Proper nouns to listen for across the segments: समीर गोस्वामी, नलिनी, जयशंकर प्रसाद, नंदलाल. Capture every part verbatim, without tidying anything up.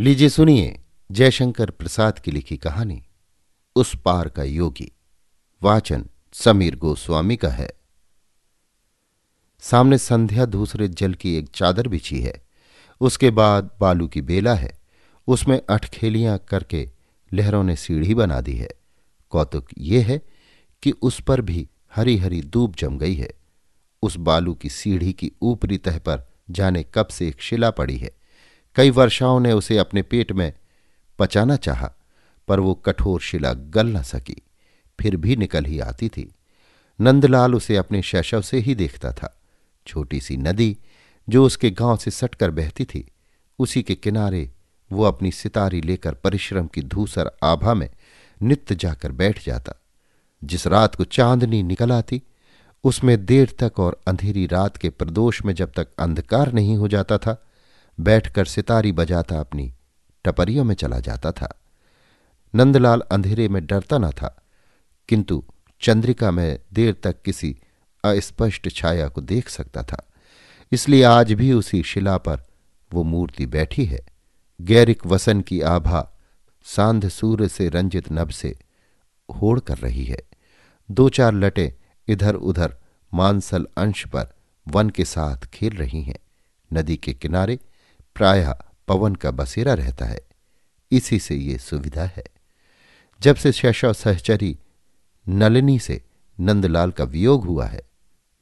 लीजिए सुनिए जयशंकर प्रसाद की लिखी कहानी उस पार का योगी। वाचन समीर गोस्वामी का है। सामने संध्या दूसरे जल की एक चादर बिछी है। उसके बाद बालू की बेला है, उसमें अठखेलियां करके लहरों ने सीढ़ी बना दी है। कौतुक ये है कि उस पर भी हरी हरी दूब जम गई है। उस बालू की सीढ़ी की ऊपरी तह पर जाने कब से एक शिला पड़ी है। कई वर्षाओं ने उसे अपने पेट में पचाना चाहा, पर वो कठोर शिला गल न सकी, फिर भी निकल ही आती थी। नंदलाल उसे अपने शैशव से ही देखता था। छोटी सी नदी जो उसके गांव से सटकर बहती थी, उसी के किनारे वो अपनी सितारी लेकर परिश्रम की धूसर आभा में नित्य जाकर बैठ जाता। जिस रात को चांदनी निकल आती, उसमें देर तक और अंधेरी रात के प्रदोष में जब तक अंधकार नहीं हो जाता था, बैठकर सितारी बजाता अपनी टपरियों में चला जाता था। नंदलाल अंधेरे में डरता न था, किंतु चंद्रिका में देर तक किसी अस्पष्ट छाया को देख सकता था। इसलिए आज भी उसी शिला पर वो मूर्ति बैठी है। गैरिक वसन की आभा सांध सूर्य से रंजित नभ से होड़ कर रही है। दो चार लटें इधर उधर मांसल अंश पर वन के साथ खेल रही हैं। नदी के किनारे प्रायः पवन का बसेरा रहता है, इसी से ये सुविधा है। जब से शैशव सहचरी नलिनी से नंदलाल का वियोग हुआ है,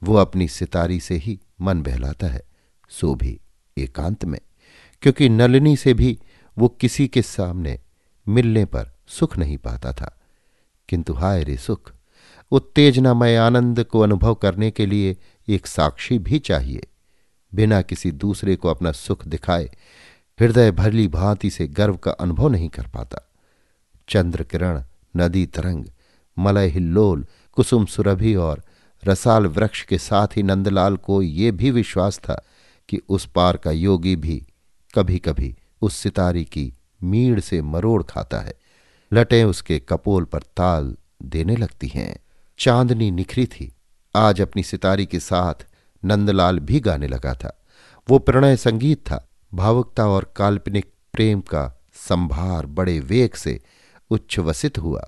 वो अपनी सितारी से ही मन बहलाता है, सो भी एकांत में, क्योंकि नलिनी से भी वो किसी के सामने मिलने पर सुख नहीं पाता था। किंतु हाय रे सुख! उत्तेजनामय आनंद को अनुभव करने के लिए एक साक्षी भी चाहिए। बिना किसी दूसरे को अपना सुख दिखाए हृदय भली भांति से गर्व का अनुभव नहीं कर पाता। चंद्र किरण, नदी तरंग, मलय हिल्लोल, कुसुम सुरभि और रसाल वृक्ष के साथ ही नंदलाल को ये भी विश्वास था कि उस पार का योगी भी कभी कभी उस सितारी की मीड़ से मरोड़ खाता है। लटें उसके कपोल पर ताल देने लगती हैं। चांदनी निखरी थी। आज अपनी सितारी के साथ नंदलाल भी गाने लगा था। वो प्रणय संगीत था। भावुकता और काल्पनिक प्रेम का संभार बड़े वेग से उच्छ्वसित हुआ।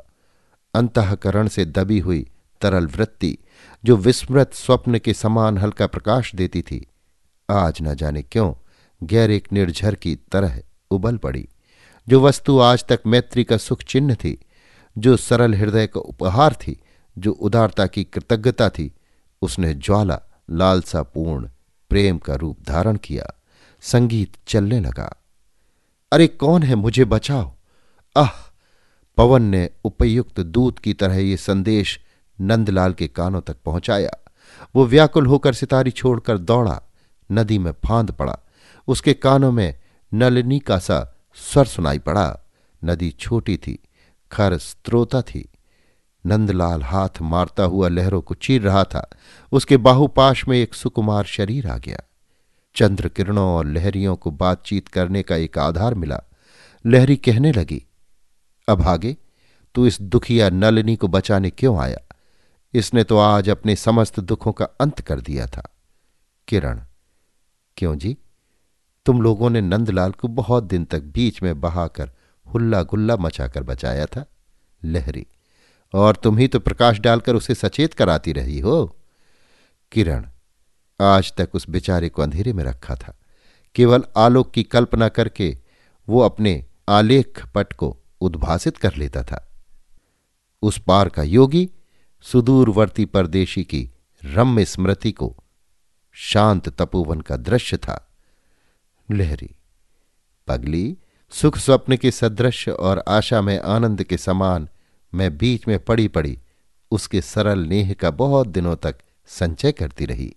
अंतःकरण से दबी हुई तरल वृत्ति जो विस्मृत स्वप्न के समान हल्का प्रकाश देती थी, आज न जाने क्यों गैर एक निर्झर की तरह उबल पड़ी। जो वस्तु आज तक मैत्री का सुख चिन्ह थी, जो सरल हृदय का उपहार थी, जो उदारता की कृतज्ञता थी, उसने ज्वाला लालसापूर्ण प्रेम का रूप धारण किया। संगीत चलने लगा। अरे कौन है, मुझे बचाओ! आह! पवन ने उपयुक्त दूत की तरह ये संदेश नंदलाल के कानों तक पहुंचाया। वो व्याकुल होकर सितारी छोड़कर दौड़ा, नदी में फांद पड़ा। उसके कानों में नलिनी का सा स्वर सुनाई पड़ा। नदी छोटी थी, खर स्त्रोता थी। नंदलाल हाथ मारता हुआ लहरों को चीर रहा था। उसके बाहुपाश में एक सुकुमार शरीर आ गया। चंद्र किरणों और लहरियों को बातचीत करने का एक आधार मिला। लहरी कहने लगी, अब आगे तू इस दुखिया नलिनी को बचाने क्यों आया? इसने तो आज अपने समस्त दुखों का अंत कर दिया था। किरण, क्यों जी, तुम लोगों ने नंदलाल को बहुत दिन तक बीच में बहाकर हुल्ला गुल्ला मचाकर बचाया था। लहरी, और तुम ही तो प्रकाश डालकर उसे सचेत कराती रही हो। किरण, आज तक उस बेचारे को अंधेरे में रखा था। केवल आलोक की कल्पना करके वो अपने आलेख पट को उद्भासित कर लेता था। उस पार का योगी सुदूरवर्ती परदेशी की रम्य स्मृति को शांत तपोवन का दृश्य था। लहरी, पगली, सुख स्वप्न के सदृश और आशा में आनंद के समान मैं बीच में पड़ी पड़ी उसके सरल नेह का बहुत दिनों तक संचय करती रही।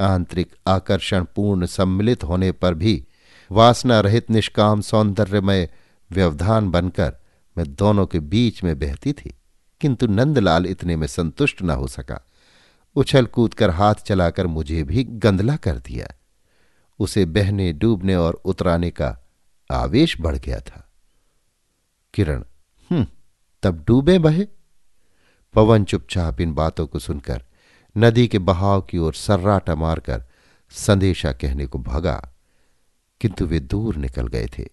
आंतरिक आकर्षण पूर्ण सम्मिलित होने पर भी वासना रहित निष्काम सौंदर्यमय व्यवधान बनकर मैं दोनों के बीच में बहती थी। किंतु नंदलाल इतने में संतुष्ट न हो सका। उछल कूद कर हाथ चलाकर मुझे भी गंदला कर दिया। उसे बहने, डूबने और उतराने का आवेश बढ़ गया था। किरण, हम्म तब डूबे बहे। पवन चुपचाप इन बातों को सुनकर नदी के बहाव की ओर सर्राटा मारकर संदेशा कहने को भागा, किंतु वे दूर निकल गए थे।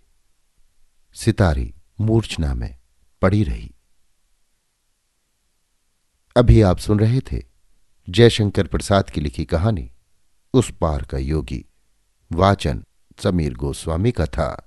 सितारी मूर्छना में पड़ी रही। अभी आप सुन रहे थे जयशंकर प्रसाद की लिखी कहानी उस पार का योगी, वाचन समीर गोस्वामी का था।